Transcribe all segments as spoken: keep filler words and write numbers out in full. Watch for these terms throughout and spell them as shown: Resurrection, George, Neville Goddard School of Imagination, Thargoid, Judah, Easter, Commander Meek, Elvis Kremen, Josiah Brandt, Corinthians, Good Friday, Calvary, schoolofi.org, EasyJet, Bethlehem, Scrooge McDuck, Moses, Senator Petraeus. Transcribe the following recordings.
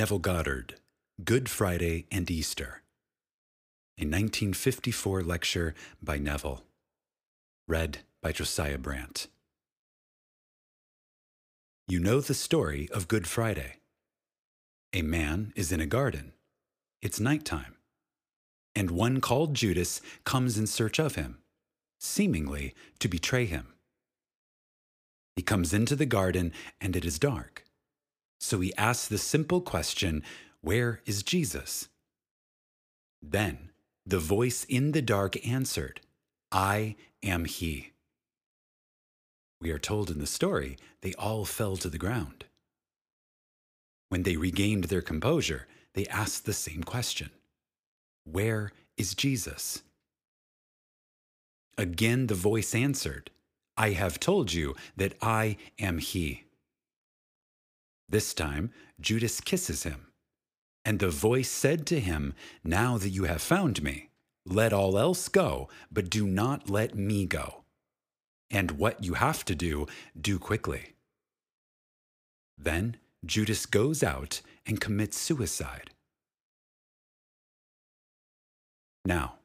Neville Goddard, Good Friday and Easter. A nineteen fifty-four lecture by Neville. Read by Josiah Brandt. You know the story of Good Friday. A man is in a garden. It's nighttime. And one called Judas comes in search of him, seemingly to betray him. He comes into the garden and it is dark. So he asks the simple question, where is Jesus? Then the voice in the dark answered, I am he. We are told in the story, they all fell to the ground. When they regained their composure, they asked the same question. Where is Jesus? Again, the voice answered, I have told you that I am he. This time, Judas kisses him. And the voice said to him, now that you have found me, let all else go, but do not let me go. And what you have to do, do quickly. Then Judas goes out and commits suicide. Now,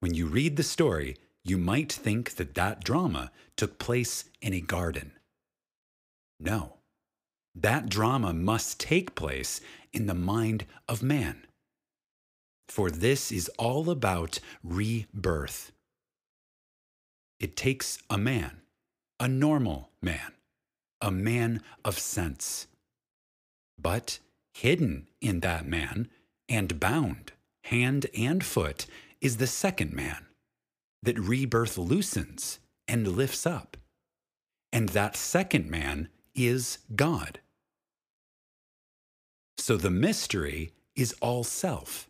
when you read the story, you might think that that drama took place in a garden. No, that drama must take place in the mind of man. For this is all about rebirth. It takes a man, a normal man, a man of sense. But hidden in that man and bound, hand and foot, is the second man that rebirth loosens and lifts up. And that second man is God. So the mystery is all self.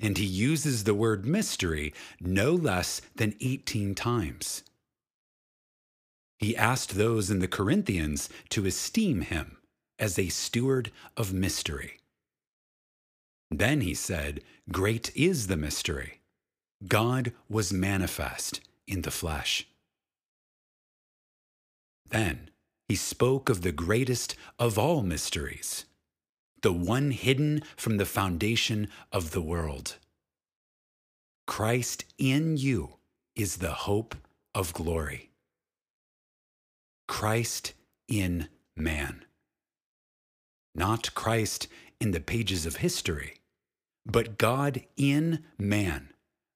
And he uses the word mystery no less than eighteen times. He asked those in the Corinthians to esteem him as a steward of mystery. Then he said, great is the mystery. God was manifest in the flesh. Then he spoke of the greatest of all mysteries, the one hidden from the foundation of the world. Christ in you is the hope of glory. Christ in man. Not Christ in the pages of history, but God in man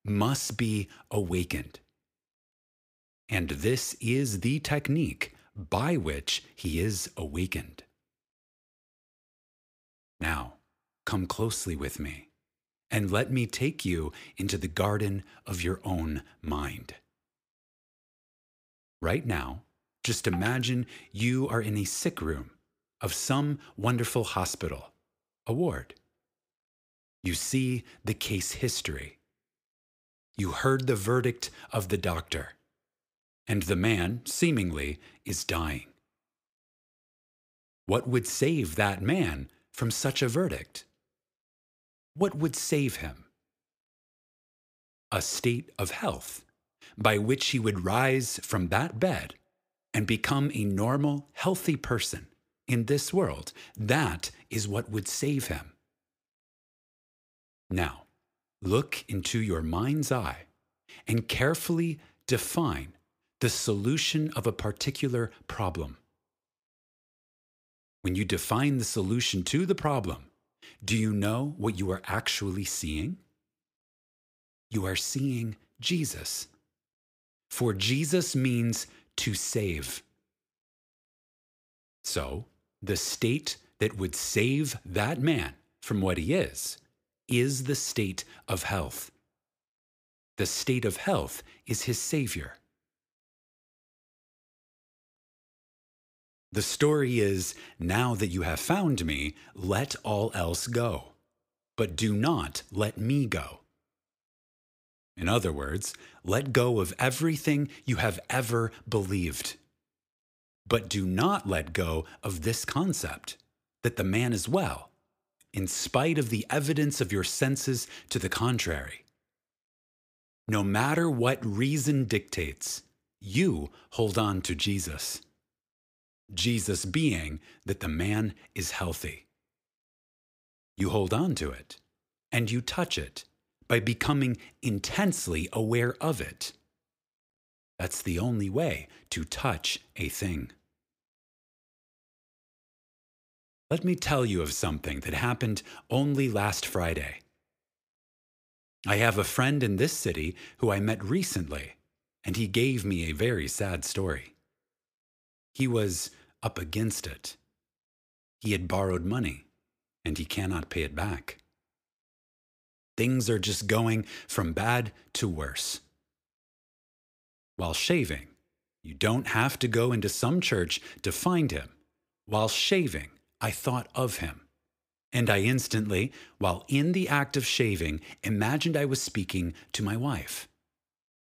must be awakened. And this is the technique by which he is awakened. Now, come closely with me, and let me take you into the garden of your own mind. Right now, just imagine you are in a sick room of some wonderful hospital, a ward. You see the case history. You heard the verdict of the doctor, and the man, seemingly, is dying. What would save that man from such a verdict? What would save him? A state of health by which he would rise from that bed and become a normal, healthy person in this world. That is what would save him. Now, look into your mind's eye and carefully define the solution of a particular problem. When you define the solution to the problem, do you know what you are actually seeing? You are seeing Jesus. For Jesus means to save. So, the state that would save that man from what he is, is the state of health. The state of health is his Savior. The story is, now that you have found me, let all else go, but do not let me go. In other words, let go of everything you have ever believed. But do not let go of this concept, that the man is well, in spite of the evidence of your senses to the contrary. No matter what reason dictates, you hold on to Jesus. Jesus being that the man is healthy. You hold on to it, and you touch it by becoming intensely aware of it. That's the only way to touch a thing. Let me tell you of something that happened only last Friday. I have a friend in this city who I met recently, and he gave me a very sad story. He was up against it. He had borrowed money, and he cannot pay it back. Things are just going from bad to worse. While shaving, you don't have to go into some church to find him. While shaving, I thought of him. And I instantly, while in the act of shaving, imagined I was speaking to my wife.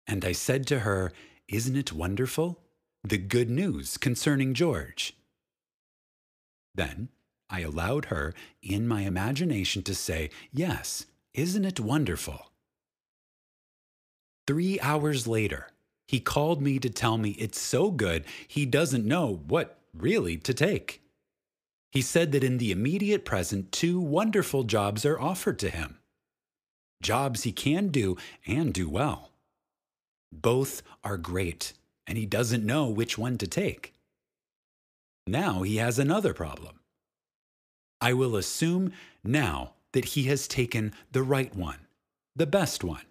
And I said to her, "Isn't it wonderful? The good news concerning George." Then I allowed her in my imagination to say, "Yes, isn't it wonderful?" Three hours later, he called me to tell me it's so good he doesn't know what really to take. He said that in the immediate present, two wonderful jobs are offered to him. Jobs he can do and do well. Both are great, and he doesn't know which one to take. Now he has another problem. I will assume now that he has taken the right one, the best one.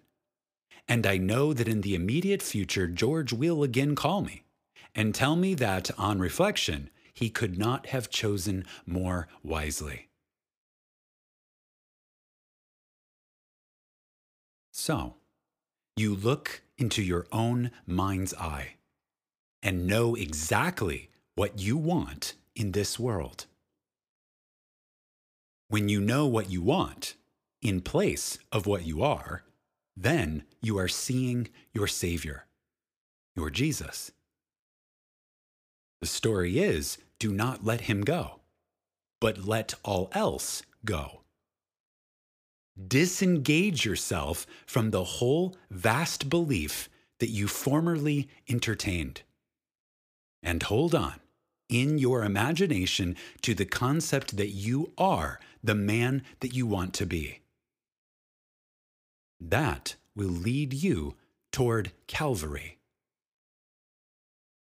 And I know that in the immediate future, George will again call me and tell me that, on reflection, he could not have chosen more wisely. So, you look into your own mind's eye and know exactly what you want in this world. When you know what you want in place of what you are, then you are seeing your Savior, your Jesus. The story is, do not let him go, but let all else go. Disengage yourself from the whole vast belief that you formerly entertained, and hold on in your imagination to the concept that you are the man that you want to be. That will lead you toward Calvary.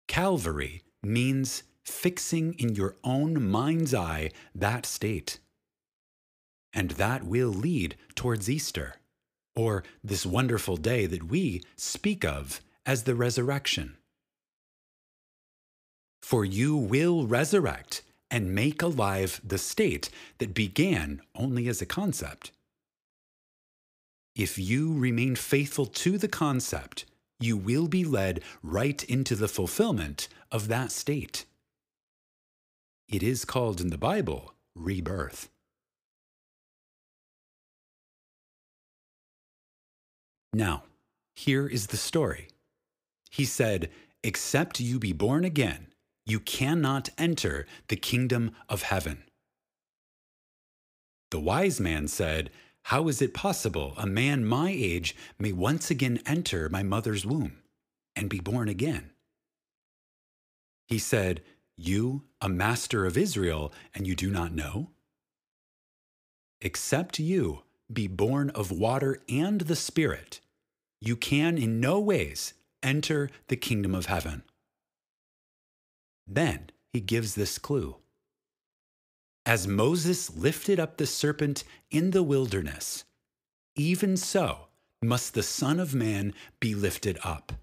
Calvary means fixing in your own mind's eye that state. And that will lead towards Easter, or this wonderful day that we speak of as the resurrection. For you will resurrect and make alive the state that began only as a concept. If you remain faithful to the concept, you will be led right into the fulfillment of that state. It is called in the Bible, rebirth. Now, here is the story. He said, "Except you be born again, you cannot enter the kingdom of heaven." The wise man said, "How is it possible a man my age may once again enter my mother's womb and be born again?" He said, "You, a master of Israel, and you do not know? Except you be born of water and the Spirit, you can in no ways enter the kingdom of heaven." Then he gives this clue. "As Moses lifted up the serpent in the wilderness, even so must the Son of Man be lifted up."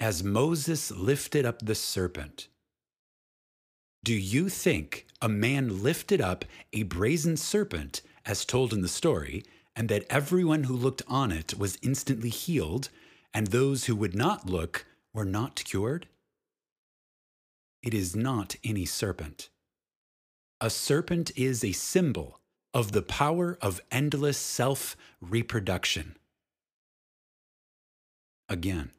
As Moses lifted up the serpent. Do you think a man lifted up a brazen serpent, as told in the story, and that everyone who looked on it was instantly healed, and those who would not look were not cured? It is not any serpent. A serpent is a symbol of the power of endless self-reproduction. Again,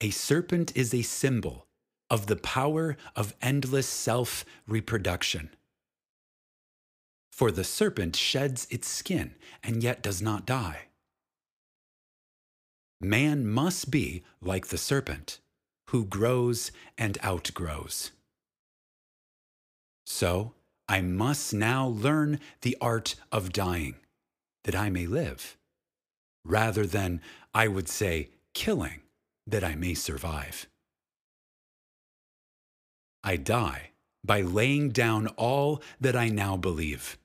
a serpent is a symbol of the power of endless self-reproduction. For the serpent sheds its skin and yet does not die. Man must be like the serpent, who grows and outgrows. So, I must now learn the art of dying, that I may live, rather than, I would say, killing, that I may survive. I die by laying down all that I now believe,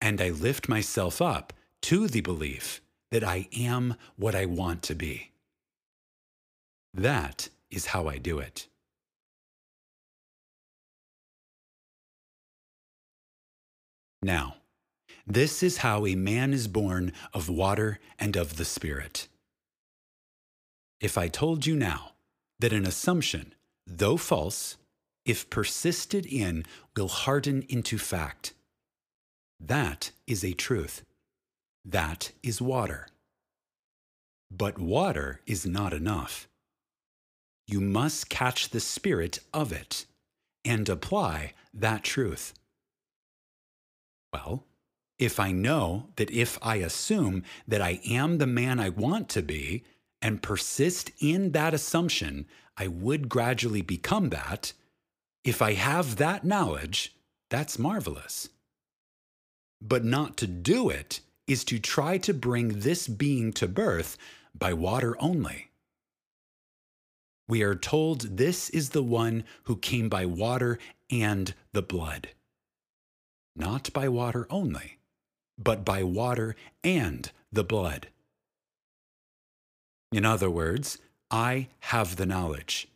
and I lift myself up to the belief that I am what I want to be. That is how I do it. Now, this is how a man is born of water and of the Spirit. If I told you now that an assumption, though false, if persisted in, will harden into fact, that is a truth. That is water. But water is not enough. You must catch the spirit of it and apply that truth. Well, if I know that if I assume that I am the man I want to be and persist in that assumption, I would gradually become that. If I have that knowledge, that's marvelous. But not to do it is to try to bring this being to birth by water only. We are told this is the one who came by water and the blood. Not by water only, but by water and the blood. In other words, I have the knowledge,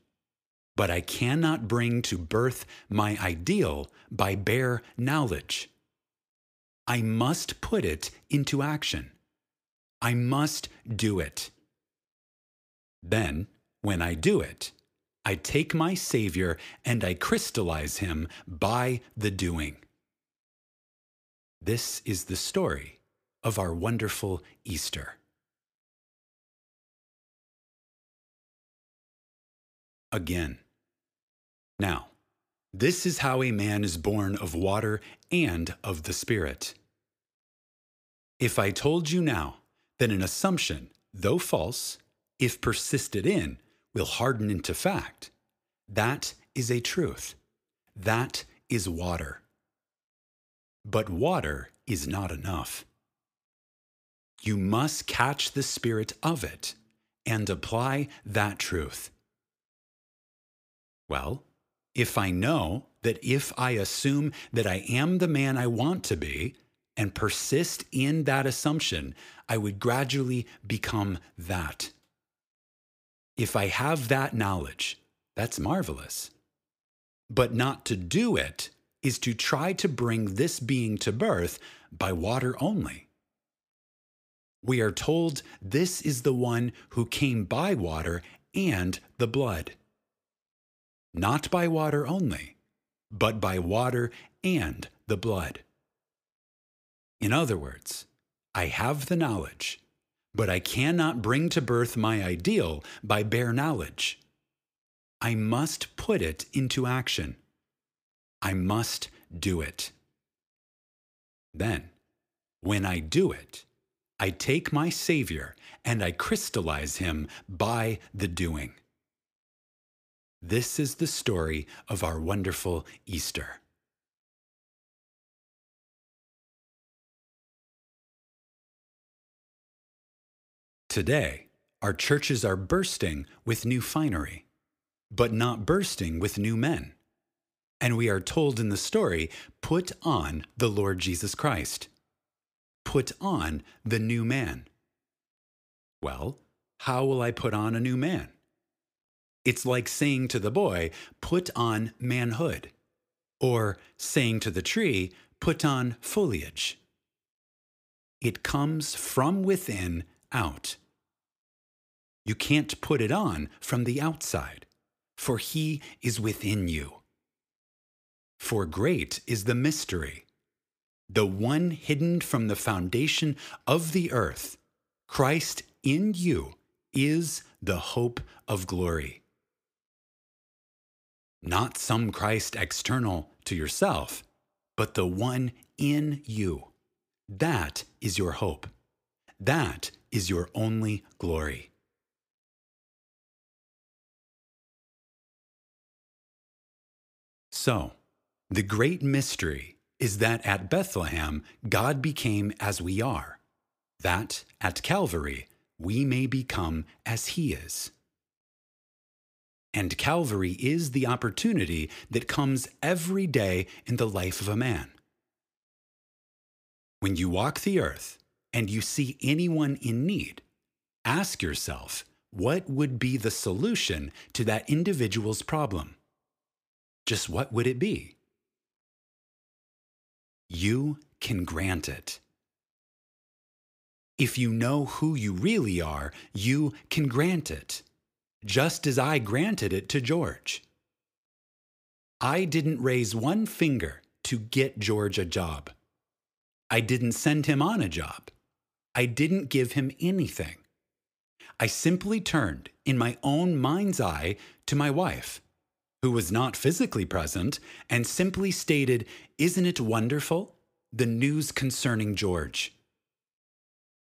but I cannot bring to birth my ideal by bare knowledge. I must put it into action. I must do it. Then, when I do it, I take my Savior and I crystallize him by the doing. This is the story of our wonderful Easter. Again. Now, this is how a man is born of water and of the Spirit. If I told you now that an assumption, though false, if persisted in, will harden into fact, that is a truth. That is water. But water is not enough. You must catch the spirit of it and apply that truth. Well, if I know that if I assume that I am the man I want to be and persist in that assumption, I would gradually become that. If I have that knowledge, that's marvelous. But not to do it is to try to bring this being to birth by water only. We are told this is the one who came by water and the blood. Not by water only, but by water and the blood. In other words, I have the knowledge, but I cannot bring to birth my ideal by bare knowledge. I must put it into action. I must do it. Then, when I do it, I take my Savior and I crystallize him by the doing. This is the story of our wonderful Easter. Today, our churches are bursting with new finery, but not bursting with new men. And we are told in the story, put on the Lord Jesus Christ. Put on the new man. Well, how will I put on a new man? It's like saying to the boy, put on manhood. Or saying to the tree, put on foliage. It comes from within out. You can't put it on from the outside, for he is within you. For great is the mystery, the one hidden from the foundation of the earth. Christ in you is the hope of glory. Not some Christ external to yourself, but the one in you. That is your hope. That is your only glory. So, The great mystery is that at Bethlehem, God became as we are, that at Calvary, we may become as he is. And Calvary is the opportunity that comes every day in the life of a man. When you walk the earth and you see anyone in need, ask yourself, what would be the solution to that individual's problem? Just what would it be? You can grant it. If you know who you really are, you can grant it, just as I granted it to George. I didn't raise one finger to get George a job. I didn't send him on a job. I didn't give him anything. I simply turned, in my own mind's eye, to my wife, who was not physically present, and simply stated, "Isn't it wonderful? The news concerning George."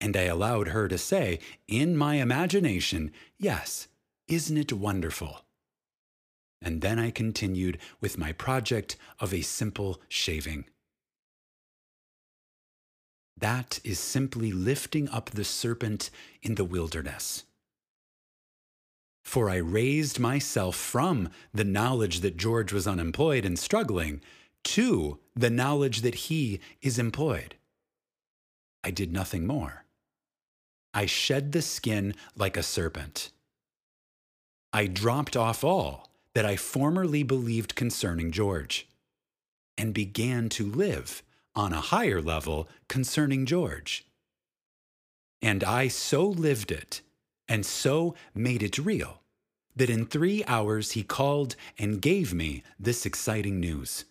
And I allowed her to say, in my imagination, "Yes, isn't it wonderful?" And then I continued with my project of a simple shaving. That is simply lifting up the serpent in the wilderness. For I raised myself from the knowledge that George was unemployed and struggling to the knowledge that he is employed. I did nothing more. I shed the skin like a serpent. I dropped off all that I formerly believed concerning George, and began to live on a higher level concerning George. And I so lived it, and so made it real, that in three hours he called and gave me this exciting news.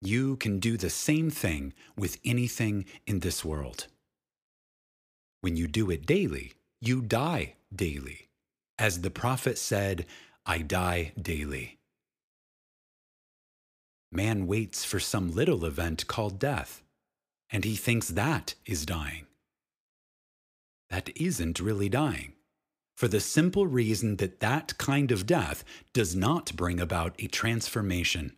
You can do the same thing with anything in this world. When you do it daily, you die daily. As the prophet said, "I die daily." Man waits for some little event called death, and he thinks that is dying. That isn't really dying, for the simple reason that that kind of death does not bring about a transformation.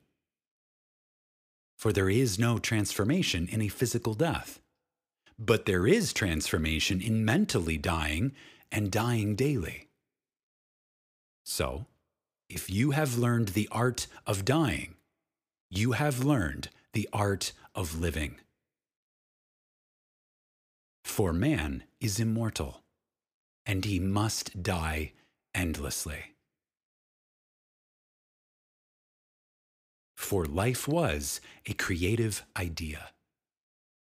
For there is no transformation in a physical death, but there is transformation in mentally dying and dying daily. So, if you have learned the art of dying, you have learned the art of living. For man is immortal, and he must die endlessly. For life was a creative idea,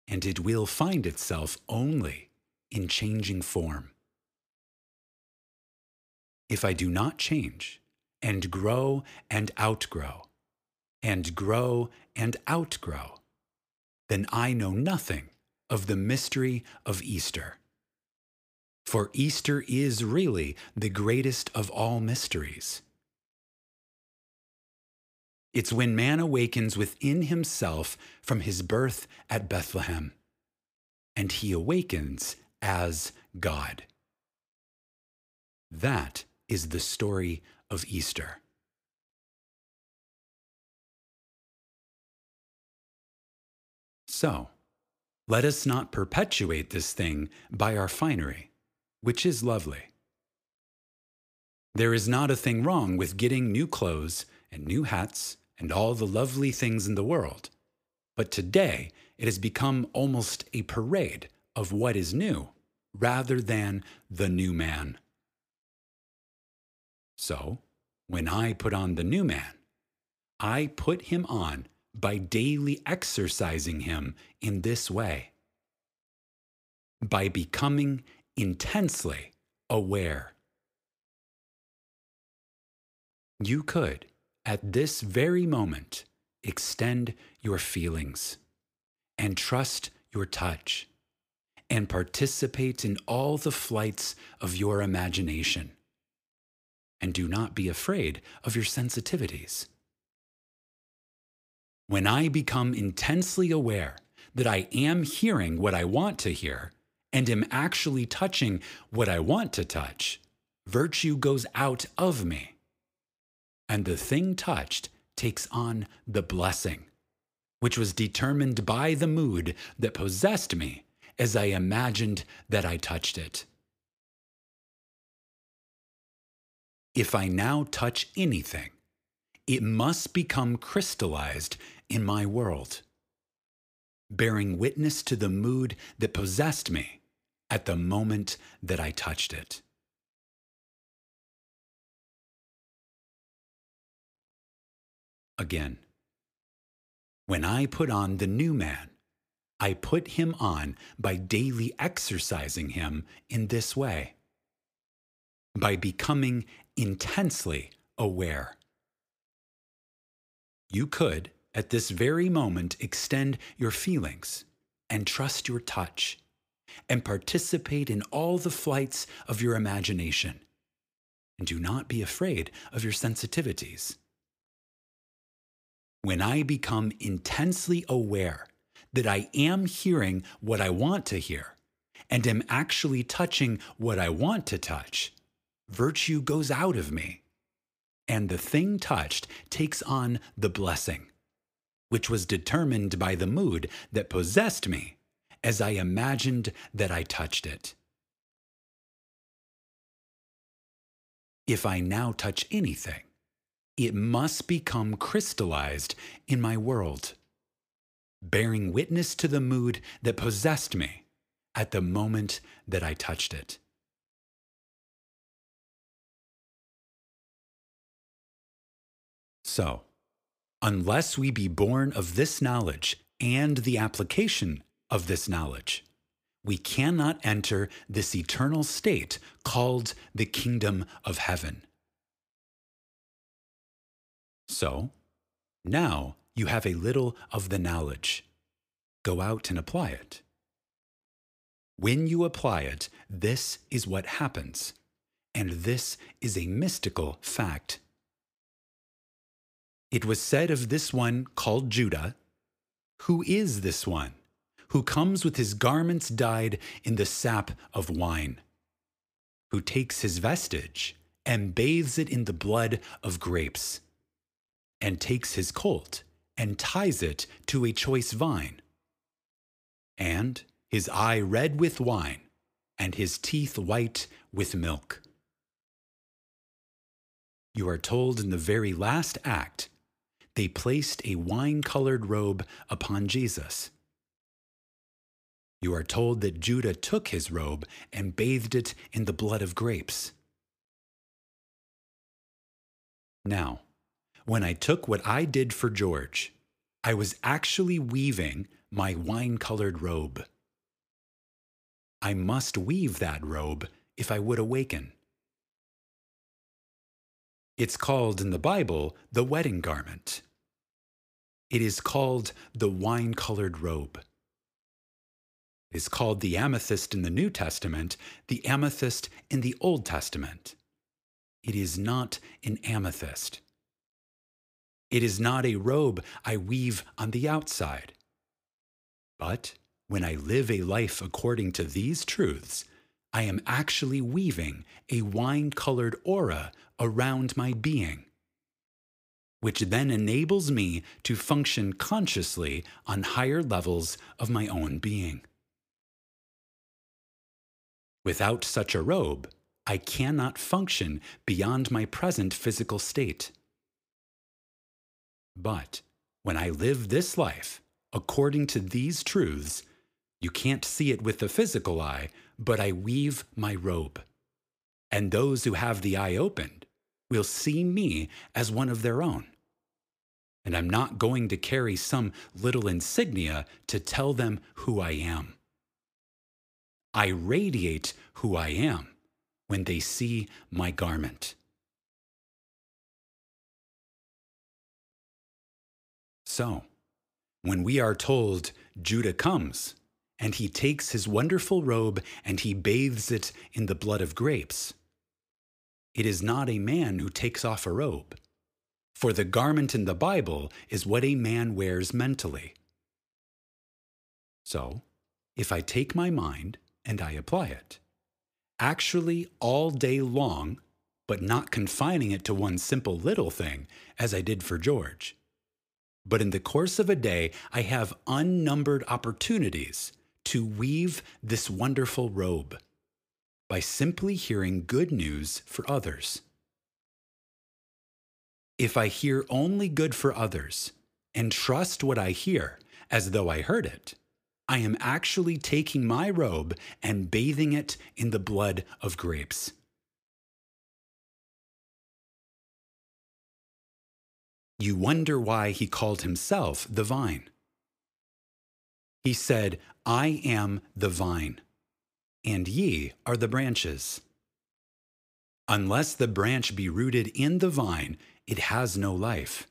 and it will find itself only in changing form. If I do not change and grow and outgrow, and grow and outgrow, then I know nothing of the mystery of Easter. For Easter is really the greatest of all mysteries. It's when man awakens within himself from his birth at Bethlehem, and he awakens as God. That is the story of Easter. So, let us not perpetuate this thing by our finery, which is lovely. There is not a thing wrong with getting new clothes and new hats and all the lovely things in the world, but today it has become almost a parade of what is new rather than the new man. So, when I put on the new man, I put him on by daily exercising him in this way, by becoming intensely aware. You could, at this very moment, extend your feelings and trust your touch and participate in all the flights of your imagination. And do not be afraid of your sensitivities. When I become intensely aware that I am hearing what I want to hear and am actually touching what I want to touch, virtue goes out of me and the thing touched takes on the blessing, which was determined by the mood that possessed me as I imagined that I touched it. If I now touch anything, it must become crystallized in my world, bearing witness to the mood that possessed me at the moment that I touched it. Again, when I put on the new man, I put him on by daily exercising him in this way, by becoming intensely aware. You could, at this very moment, extend your feelings and trust your touch and participate in all the flights of your imagination, and do not be afraid of your sensitivities. When I become intensely aware that I am hearing what I want to hear and am actually touching what I want to touch, virtue goes out of me, and the thing touched takes on the blessing, which was determined by the mood that possessed me as I imagined that I touched it. If I now touch anything, it must become crystallized in my world, bearing witness to the mood that possessed me at the moment that I touched it. So, unless we be born of this knowledge and the application of this knowledge, we cannot enter this eternal state called the kingdom of heaven. So, now you have a little of the knowledge. Go out and apply it. When you apply it, this is what happens, and this is a mystical fact. It was said of this one called Judah, "Who is this one who comes with his garments dyed in the sap of wine, who takes his vestige and bathes it in the blood of grapes, and takes his colt and ties it to a choice vine, and his eye red with wine, and his teeth white with milk." You are told in the very last act, they placed a wine-colored robe upon Jesus. You are told that Judah took his robe and bathed it in the blood of grapes. Now, when I took what I did for George, I was actually weaving my wine-colored robe. I must weave that robe if I would awaken. It's called in the Bible the wedding garment. It is called the wine-colored robe. It is called the amethyst in the New Testament, the amethyst in the Old Testament. It is not an amethyst. It is not a robe I weave on the outside. But when I live a life according to these truths, I am actually weaving a wine-colored aura around my being, which then enables me to function consciously on higher levels of my own being. Without such a robe, I cannot function beyond my present physical state. But when I live this life, according to these truths, you can't see it with the physical eye, but I weave my robe. And those who have the eye opened will see me as one of their own. And I'm not going to carry some little insignia to tell them who I am. I radiate who I am when they see my garment. So, when we are told Judah comes, and he takes his wonderful robe and he bathes it in the blood of grapes, it is not a man who takes off a robe, for the garment in the Bible is what a man wears mentally. So, if I take my mind and I apply it, actually all day long, but not confining it to one simple little thing, as I did for George. But in the course of a day, I have unnumbered opportunities to weave this wonderful robe by simply hearing good news for others. If I hear only good for others and trust what I hear as though I heard it, I am actually taking my robe and bathing it in the blood of grapes. You wonder why he called himself the vine. He said, I am the vine, and ye are the branches. Unless the branch be rooted in the vine, it has no life.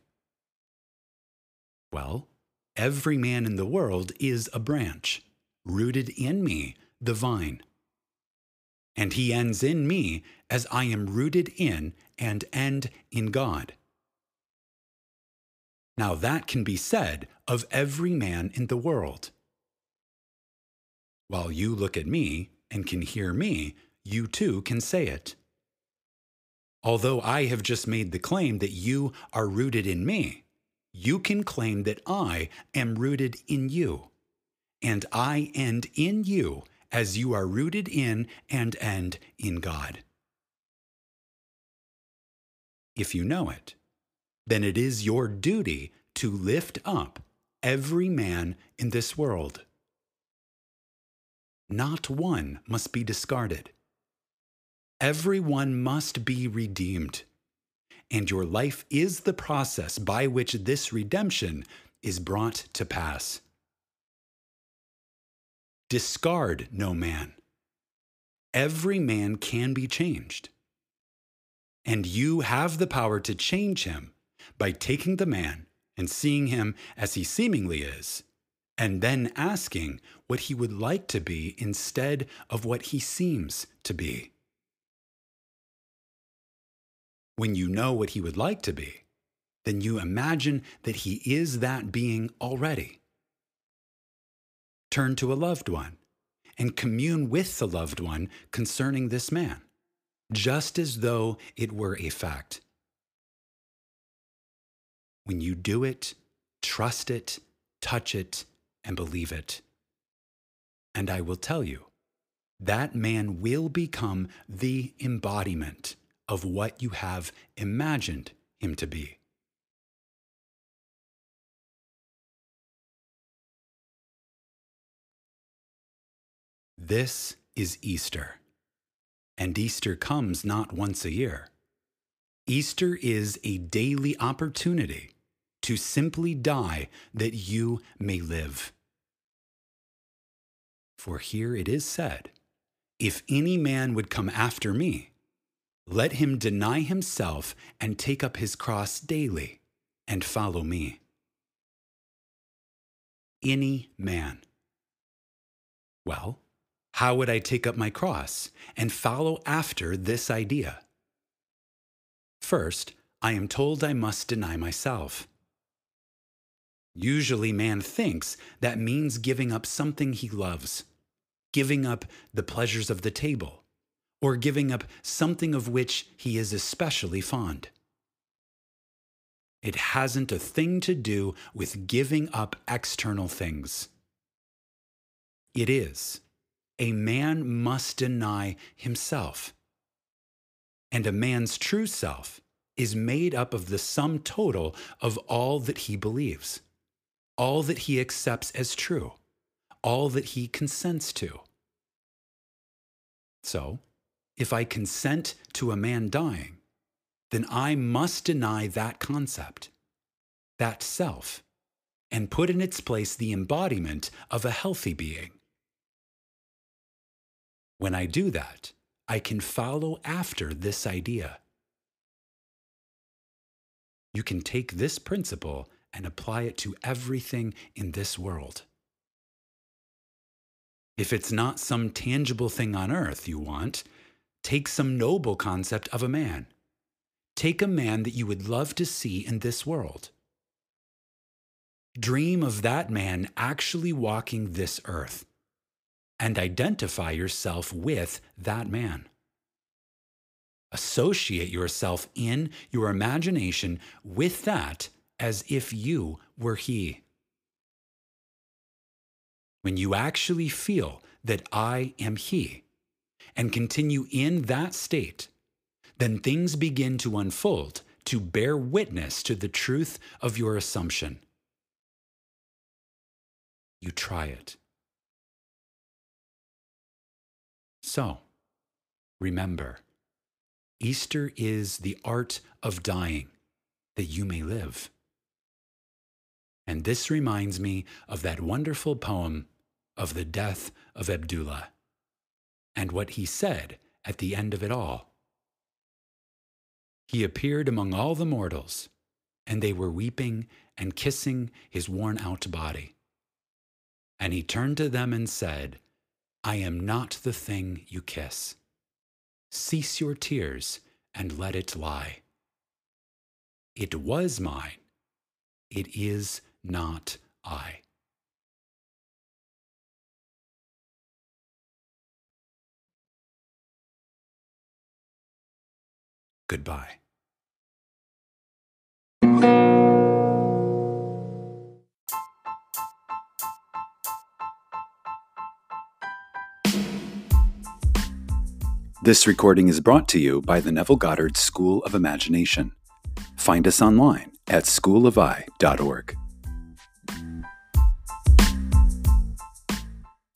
Well, every man in the world is a branch, rooted in me, the vine. And he ends in me as I am rooted in and end in God. Now that can be said of every man in the world. While you look at me and can hear me, you too can say it. Although I have just made the claim that you are rooted in me, you can claim that I am rooted in you, and I end in you as you are rooted in and end in God. If you know it, then it is your duty to lift up every man in this world. Not one must be discarded. Everyone must be redeemed, and your life is the process by which this redemption is brought to pass. Discard no man. Every man can be changed, and you have the power to change him by taking the man and seeing him as he seemingly is, and then asking what he would like to be instead of what he seems to be. When you know what he would like to be, then you imagine that he is that being already. Turn to a loved one and commune with the loved one concerning this man, just as though it were a fact. When you do it, trust it, touch it, and believe it. And I will tell you, that man will become the embodiment of what you have imagined him to be. This is Easter, and Easter comes not once a year. Easter is a daily opportunity to simply die that you may live. For here it is said, if any man would come after me, let him deny himself and take up his cross daily and follow me. Any man. Well, how would I take up my cross and follow after this idea? First, I am told I must deny myself. Usually man thinks that means giving up something he loves, giving up the pleasures of the table, or giving up something of which he is especially fond. It hasn't a thing to do with giving up external things. It is. A man must deny himself. And a man's true self is made up of the sum total of all that he believes, all that he accepts as true, all that he consents to. So, if I consent to a man dying, then I must deny that concept, that self, and put in its place the embodiment of a healthy being. When I do that, I can follow after this idea. You can take this principle and apply it to everything in this world. If it's not some tangible thing on earth you want, take some noble concept of a man. Take a man that you would love to see in this world. Dream of that man actually walking this earth, and identify yourself with that man. associate yourself in your imagination with that as if you were He. When you actually feel that I am He and continue in that state, then things begin to unfold to bear witness to the truth of your assumption. You try it. So, remember, Easter is the art of dying, that you may live. And this reminds me of that wonderful poem of the death of Abdullah, and what he said at the end of it all. He appeared among all the mortals, and they were weeping and kissing his worn-out body. And he turned to them and said, I am not the thing you kiss. Cease your tears and let it lie. It was mine. It is not I. Goodbye. This recording is brought to you by the Neville Goddard School of Imagination. Find us online at school of i dot org.